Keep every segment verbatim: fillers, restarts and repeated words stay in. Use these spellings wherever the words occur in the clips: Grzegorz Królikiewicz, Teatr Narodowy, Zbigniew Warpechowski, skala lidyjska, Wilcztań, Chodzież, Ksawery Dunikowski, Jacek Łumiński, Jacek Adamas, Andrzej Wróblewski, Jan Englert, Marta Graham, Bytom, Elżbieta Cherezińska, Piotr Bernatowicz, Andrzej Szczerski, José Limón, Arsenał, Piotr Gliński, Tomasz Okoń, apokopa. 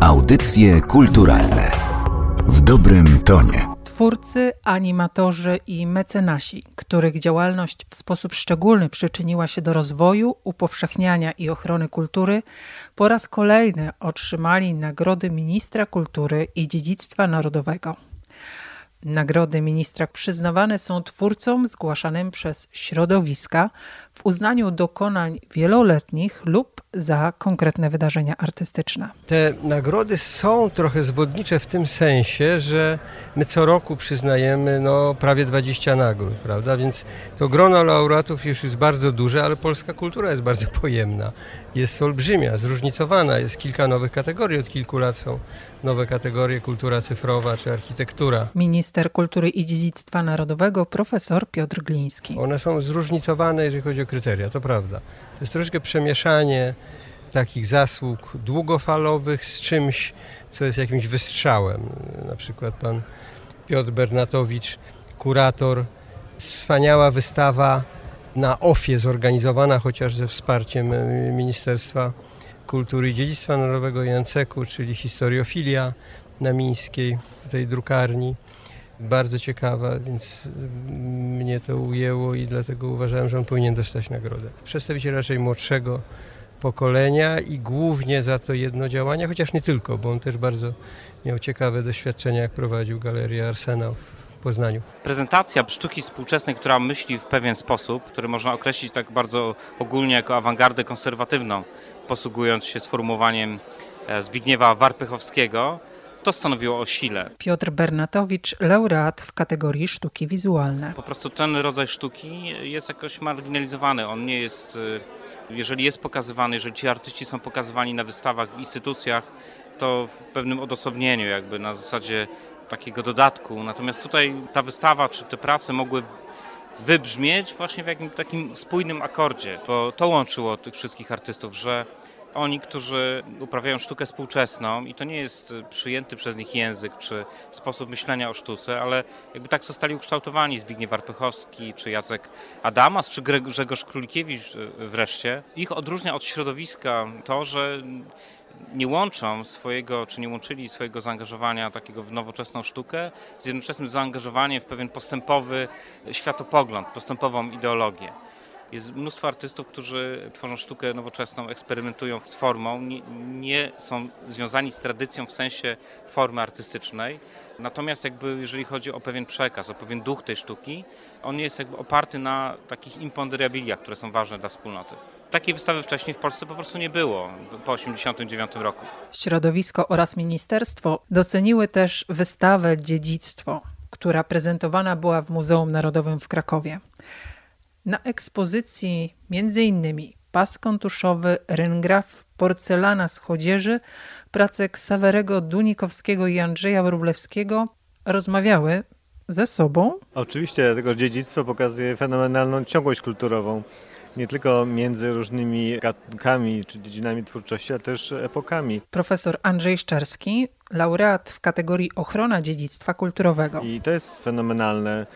Audycje kulturalne w dobrym tonie. Twórcy, animatorzy i mecenasi, których działalność w sposób szczególny przyczyniła się do rozwoju, upowszechniania i ochrony kultury, po raz kolejny otrzymali nagrody Ministra Kultury i Dziedzictwa Narodowego. Nagrody ministra przyznawane są twórcom zgłaszanym przez środowiska w uznaniu dokonań wieloletnich lub za konkretne wydarzenia artystyczne. Te nagrody są trochę zwodnicze w tym sensie, że my co roku przyznajemy no, prawie dwadzieścia nagród, prawda? Więc to grono laureatów już jest bardzo duże, ale polska kultura jest bardzo pojemna. Jest olbrzymia, zróżnicowana, jest kilka nowych kategorii, od kilku lat są nowe kategorie, kultura cyfrowa czy architektura. Minister Kultury i Dziedzictwa Narodowego profesor Piotr Gliński. One są zróżnicowane, jeżeli chodzi o kryteria, to prawda. To jest troszkę przemieszanie takich zasług długofalowych z czymś, co jest jakimś wystrzałem. Na przykład pan Piotr Bernatowicz, kurator, wspaniała wystawa na O F I E zorganizowana chociaż ze wsparciem Ministerstwa Kultury i Dziedzictwa Narodowego Janceku, czyli historiofilia na Mińskiej, tej drukarni. Bardzo ciekawa, więc mnie to ujęło i dlatego uważałem, że on powinien dostać nagrodę. Przedstawiciel raczej młodszego pokolenia i głównie za to jedno działanie, chociaż nie tylko, bo on też bardzo miał ciekawe doświadczenia, jak prowadził galerię Arsenał w Poznaniu. Prezentacja sztuki współczesnej, która myśli w pewien sposób, który można określić tak bardzo ogólnie jako awangardę konserwatywną, posługując się sformułowaniem Zbigniewa Warpechowskiego, to stanowiło o sile. Piotr Bernatowicz, laureat w kategorii sztuki wizualne. Po prostu ten rodzaj sztuki jest jakoś marginalizowany. On nie jest, jeżeli jest pokazywany, jeżeli ci artyści są pokazywani na wystawach, w instytucjach, to w pewnym odosobnieniu, jakby na zasadzie takiego dodatku. Natomiast tutaj ta wystawa czy te prace mogły wybrzmieć właśnie w jakimś takim spójnym akordzie, bo to łączyło tych wszystkich artystów, że oni, którzy uprawiają sztukę współczesną i to nie jest przyjęty przez nich język czy sposób myślenia o sztuce, ale jakby tak zostali ukształtowani Zbigniew Warpechowski, czy Jacek Adamas, czy Grzegorz Królikiewicz wreszcie. Ich odróżnia od środowiska to, że nie łączą swojego, czy nie łączyli swojego zaangażowania takiego w nowoczesną sztukę z jednoczesnym zaangażowaniem w pewien postępowy światopogląd, postępową ideologię. Jest mnóstwo artystów, którzy tworzą sztukę nowoczesną, eksperymentują z formą, nie, nie są związani z tradycją w sensie formy artystycznej. Natomiast jakby jeżeli chodzi o pewien przekaz, o pewien duch tej sztuki, on jest jakby oparty na takich imponderabiliach, które są ważne dla wspólnoty. Takiej wystawy wcześniej w Polsce po prostu nie było po tysiąc dziewięćset osiemdziesiątym dziewiątym roku. Środowisko oraz ministerstwo doceniły też wystawę Dziedzictwo, która prezentowana była w Muzeum Narodowym w Krakowie. Na ekspozycji m.in. pas kontuszowy, ryngraf, porcelana z chodzieży, prace Ksawerego Dunikowskiego i Andrzeja Wróblewskiego rozmawiały ze sobą. Oczywiście, dlatego dziedzictwo pokazuje fenomenalną ciągłość kulturową. Nie tylko między różnymi gatunkami czy dziedzinami twórczości, ale też epokami. Profesor Andrzej Szczerski, laureat w kategorii Ochrona Dziedzictwa Kulturowego. I to jest fenomenalne,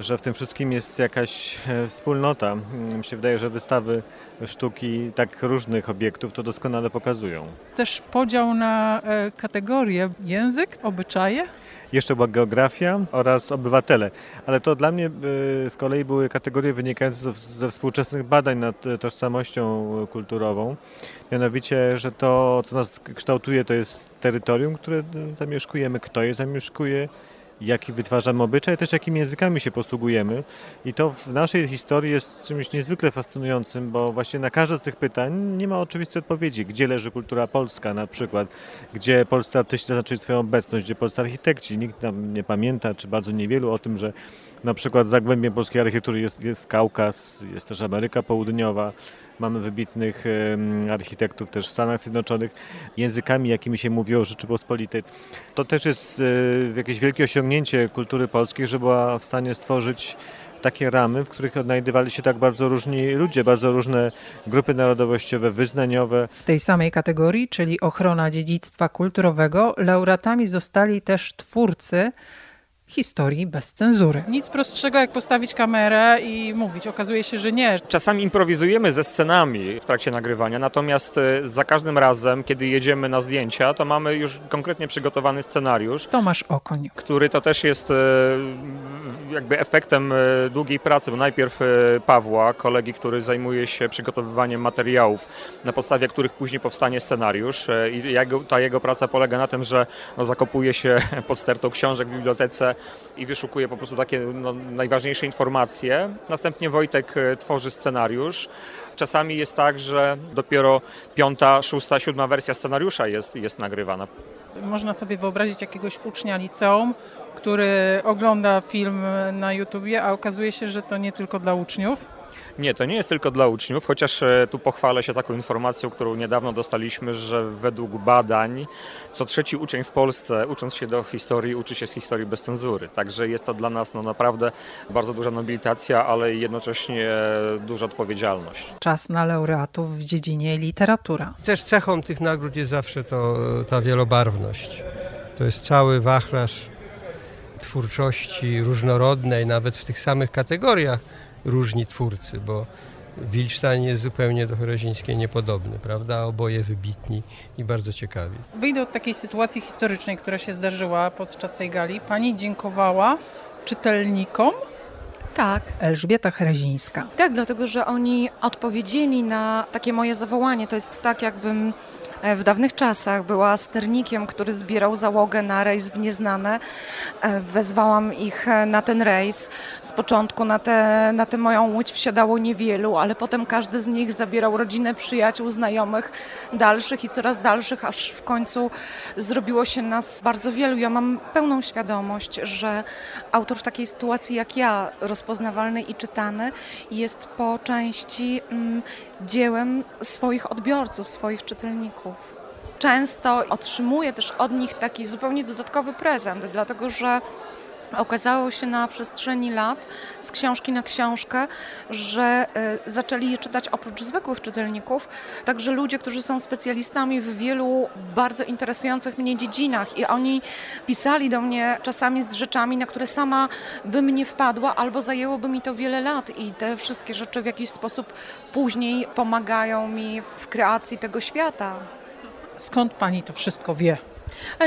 że w tym wszystkim jest jakaś wspólnota. Mi się wydaje, że wystawy sztuki tak różnych obiektów to doskonale pokazują. Też podział na kategorie język, obyczaje. Jeszcze była geografia oraz obywatele, ale to dla mnie z kolei były kategorie wynikające ze współczesnych badań nad tożsamością kulturową. Mianowicie, że to, co nas kształtuje, to jest terytorium, które zamieszkujemy, kto je zamieszkuje, jaki wytwarzamy obyczaj, też jakimi językami się posługujemy. I to w naszej historii jest czymś niezwykle fascynującym, bo właśnie na każde z tych pytań nie ma oczywistej odpowiedzi. Gdzie leży kultura polska na przykład, gdzie polscy artyści zaznaczyli swoją obecność, gdzie polscy architekci. Nikt tam nie pamięta, czy bardzo niewielu o tym, że na przykład zagłębiem polskiej architektury jest, jest Kaukaz, jest też Ameryka Południowa. Mamy wybitnych architektów też w Stanach Zjednoczonych, językami, jakimi się mówi o Rzeczypospolitej. To też jest jakieś wielkie osiągnięcie kultury polskiej, że była w stanie stworzyć takie ramy, w których odnajdywali się tak bardzo różni ludzie, bardzo różne grupy narodowościowe, wyznaniowe. W tej samej kategorii, czyli ochrona dziedzictwa kulturowego, laureatami zostali też twórcy, historii bez cenzury. Nic prostszego jak postawić kamerę i mówić. Okazuje się, że nie. Czasami improwizujemy ze scenami w trakcie nagrywania, natomiast za każdym razem, kiedy jedziemy na zdjęcia, to mamy już konkretnie przygotowany scenariusz. Tomasz Okoń. Który to też jest jakby efektem długiej pracy, bo najpierw Pawła, kolegi, który zajmuje się przygotowywaniem materiałów, na podstawie których później powstanie scenariusz. I ta jego praca polega na tym, że no, zakopuje się pod stertą książek w bibliotece i wyszukuje po prostu takie no, najważniejsze informacje. Następnie Wojtek tworzy scenariusz. Czasami jest tak, że dopiero piąta, szósta, siódma wersja scenariusza jest, jest nagrywana. Można sobie wyobrazić jakiegoś ucznia liceum, który ogląda film na YouTubie, a okazuje się, że to nie tylko dla uczniów. Nie, to nie jest tylko dla uczniów, chociaż tu pochwalę się taką informacją, którą niedawno dostaliśmy, że według badań co trzeci uczeń w Polsce, ucząc się do historii, uczy się z historii bez cenzury. Także jest to dla nas no, naprawdę bardzo duża nobilitacja, ale jednocześnie duża odpowiedzialność. Czas na laureatów w dziedzinie literatura. Też cechą tych nagród jest zawsze to, ta wielobarwność. To jest cały wachlarz twórczości różnorodnej, nawet w tych samych kategoriach. Różni twórcy, bo Wilcztań jest zupełnie do Cherezińskiej niepodobny, prawda? Oboje wybitni i bardzo ciekawi. Wyjdę od takiej sytuacji historycznej, która się zdarzyła podczas tej gali. Pani dziękowała czytelnikom? Tak. Elżbieta Cherezińska. Tak, dlatego, że oni odpowiedzieli na takie moje zawołanie. To jest tak, jakbym w dawnych czasach była sternikiem, który zbierał załogę na rejs w nieznane. Wezwałam ich na ten rejs. Z początku na tę na tę moją łódź wsiadało niewielu, ale potem każdy z nich zabierał rodzinę, przyjaciół, znajomych, dalszych i coraz dalszych, aż w końcu zrobiło się nas bardzo wielu. Ja mam pełną świadomość, że autor w takiej sytuacji jak ja, rozpoznawalny i czytany, jest po części mm, dziełem swoich odbiorców, swoich czytelników. Często otrzymuje też od nich taki zupełnie dodatkowy prezent, dlatego że okazało się na przestrzeni lat, z książki na książkę, że y, zaczęli je czytać oprócz zwykłych czytelników, także ludzie, którzy są specjalistami w wielu bardzo interesujących mnie dziedzinach i oni pisali do mnie czasami z rzeczami, na które sama bym nie wpadła albo zajęłoby mi to wiele lat i te wszystkie rzeczy w jakiś sposób później pomagają mi w kreacji tego świata. Skąd pani to wszystko wie?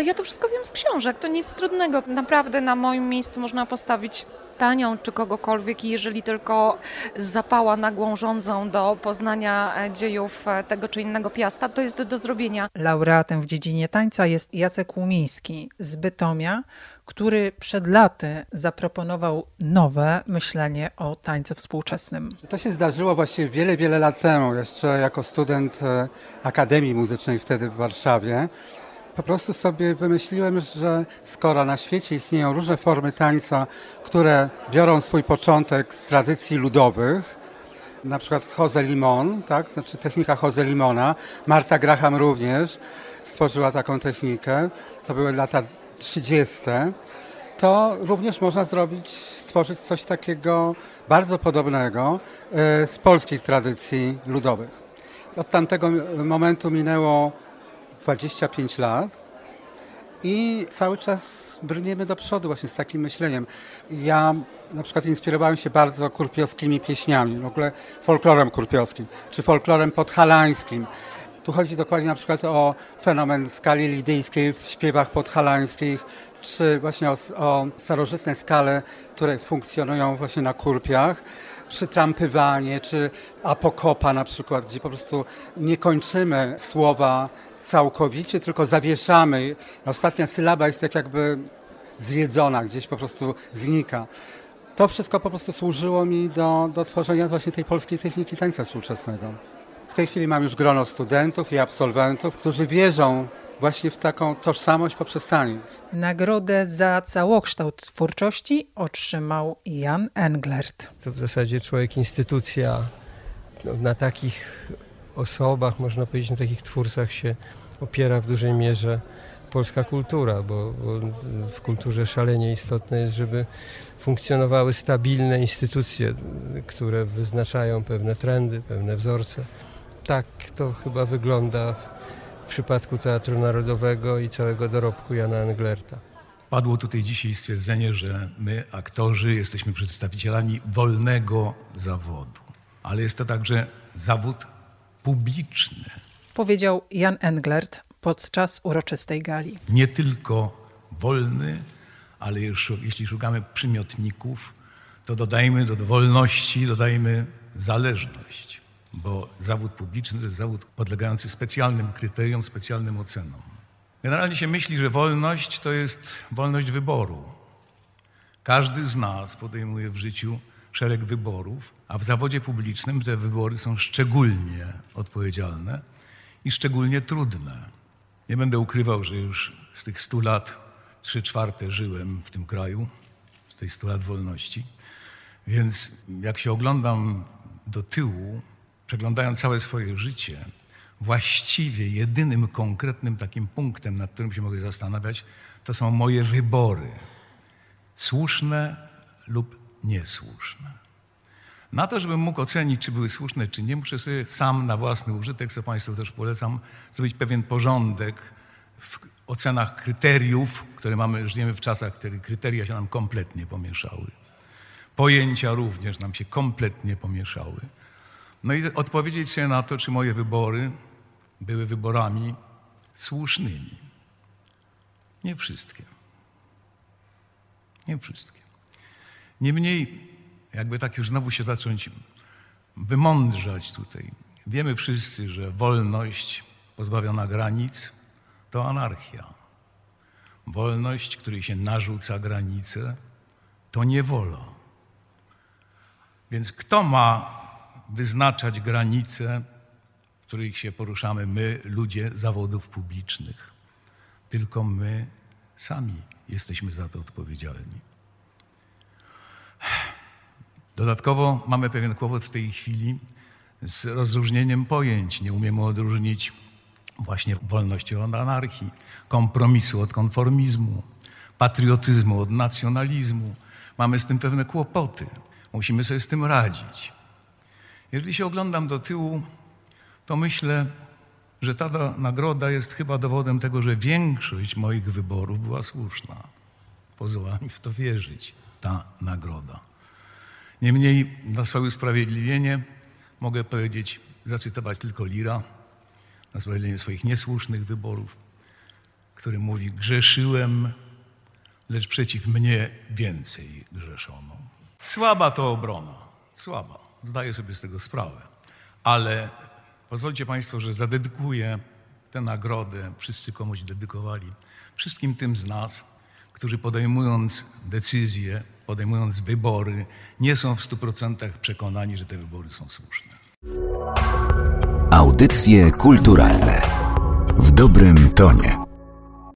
Ja to wszystko wiem z książek, to nic trudnego. Naprawdę na moim miejscu można postawić panią czy kogokolwiek i jeżeli tylko z zapała nagłą żądzą do poznania dziejów tego czy innego piasta, to jest do zrobienia. Laureatem w dziedzinie tańca jest Jacek Łumiński z Bytomia, który przed laty zaproponował nowe myślenie o tańcu współczesnym. To się zdarzyło właśnie wiele, wiele lat temu, jeszcze jako student Akademii Muzycznej wtedy w Warszawie. Po prostu sobie wymyśliłem, że skoro na świecie istnieją różne formy tańca, które biorą swój początek z tradycji ludowych, na przykład José Limón, tak? Znaczy technika José Limona, Marta Graham również stworzyła taką technikę, to były lata trzydzieste, to również można zrobić, stworzyć coś takiego bardzo podobnego z polskich tradycji ludowych. Od tamtego momentu minęło dwadzieścia pięć lat i cały czas brniemy do przodu właśnie z takim myśleniem. Ja na przykład inspirowałem się bardzo kurpiowskimi pieśniami, w ogóle folklorem kurpiowskim czy folklorem podhalańskim. Tu chodzi dokładnie na przykład o fenomen skali lidyjskiej w śpiewach podhalańskich czy właśnie o, o starożytne skale, które funkcjonują właśnie na kurpiach. Przytrampywanie czy apokopa na przykład, gdzie po prostu nie kończymy słowa całkowicie, tylko zawieszamy. Ostatnia sylaba jest tak jakby zjedzona, gdzieś po prostu znika. To wszystko po prostu służyło mi do, do tworzenia właśnie tej polskiej techniki tańca współczesnego. W tej chwili mam już grono studentów i absolwentów, którzy wierzą właśnie w taką tożsamość poprzez taniec. Nagrodę za całokształt twórczości otrzymał Jan Englert. To w zasadzie człowiek instytucja, no, na takich osobach, można powiedzieć, na takich twórcach się opiera w dużej mierze polska kultura, bo, bo w kulturze szalenie istotne jest, żeby funkcjonowały stabilne instytucje, które wyznaczają pewne trendy, pewne wzorce. Tak to chyba wygląda w przypadku Teatru Narodowego i całego dorobku Jana Englerta. Padło tutaj dzisiaj stwierdzenie, że my, aktorzy, jesteśmy przedstawicielami wolnego zawodu. Ale jest to także zawód publiczny. Powiedział Jan Englert podczas uroczystej gali. Nie tylko wolny, ale już, jeśli szukamy przymiotników, to dodajmy do wolności, dodajmy zależność. Bo zawód publiczny to jest zawód podlegający specjalnym kryteriom, specjalnym ocenom. Generalnie się myśli, że wolność to jest wolność wyboru. Każdy z nas podejmuje w życiu szereg wyborów, a w zawodzie publicznym te wybory są szczególnie odpowiedzialne i szczególnie trudne. Nie będę ukrywał, że już z tych stu lat trzy czwarte żyłem w tym kraju, z tych stu lat wolności. Więc jak się oglądam do tyłu, przeglądając całe swoje życie, właściwie jedynym konkretnym takim punktem, nad którym się mogę zastanawiać, to są moje wybory. Słuszne lub niesłuszne. Na to, żebym mógł ocenić, czy były słuszne, czy nie, muszę sobie sam na własny użytek, co Państwu też polecam, zrobić pewien porządek w ocenach kryteriów, które mamy, żyjemy w czasach, kiedy kryteria się nam kompletnie pomieszały. Pojęcia również nam się kompletnie pomieszały. No i odpowiedzieć sobie na to, czy moje wybory były wyborami słusznymi. Nie wszystkie. Nie wszystkie. Niemniej, jakby tak już znowu się zacząć wymądrzać tutaj. Wiemy wszyscy, że wolność pozbawiona granic to anarchia. Wolność, której się narzuca granice, to niewola. Więc kto ma wyznaczać granice, w których się poruszamy my, ludzie zawodów publicznych? Tylko my sami jesteśmy za to odpowiedzialni. Dodatkowo mamy pewien kłopot w tej chwili z rozróżnieniem pojęć. Nie umiemy odróżnić właśnie wolności od anarchii, kompromisu od konformizmu, patriotyzmu od nacjonalizmu. Mamy z tym pewne kłopoty. Musimy sobie z tym radzić. Jeżeli się oglądam do tyłu, to myślę, że ta nagroda jest chyba dowodem tego, że większość moich wyborów była słuszna. Pozwala mi w to wierzyć, ta nagroda. Niemniej na swoje usprawiedliwienie mogę powiedzieć, zacytować tylko Lira, na usprawiedliwienie swoich niesłusznych wyborów, który mówi: grzeszyłem, lecz przeciw mnie więcej grzeszono. Słaba to obrona, słaba. Zdaję sobie z tego sprawę, ale pozwólcie Państwo, że zadedykuję tę nagrodę, wszyscy komuś dedykowali, wszystkim tym z nas, którzy podejmując decyzje, podejmując wybory, nie są w stu procentach przekonani, że te wybory są słuszne. Audycje kulturalne w dobrym tonie.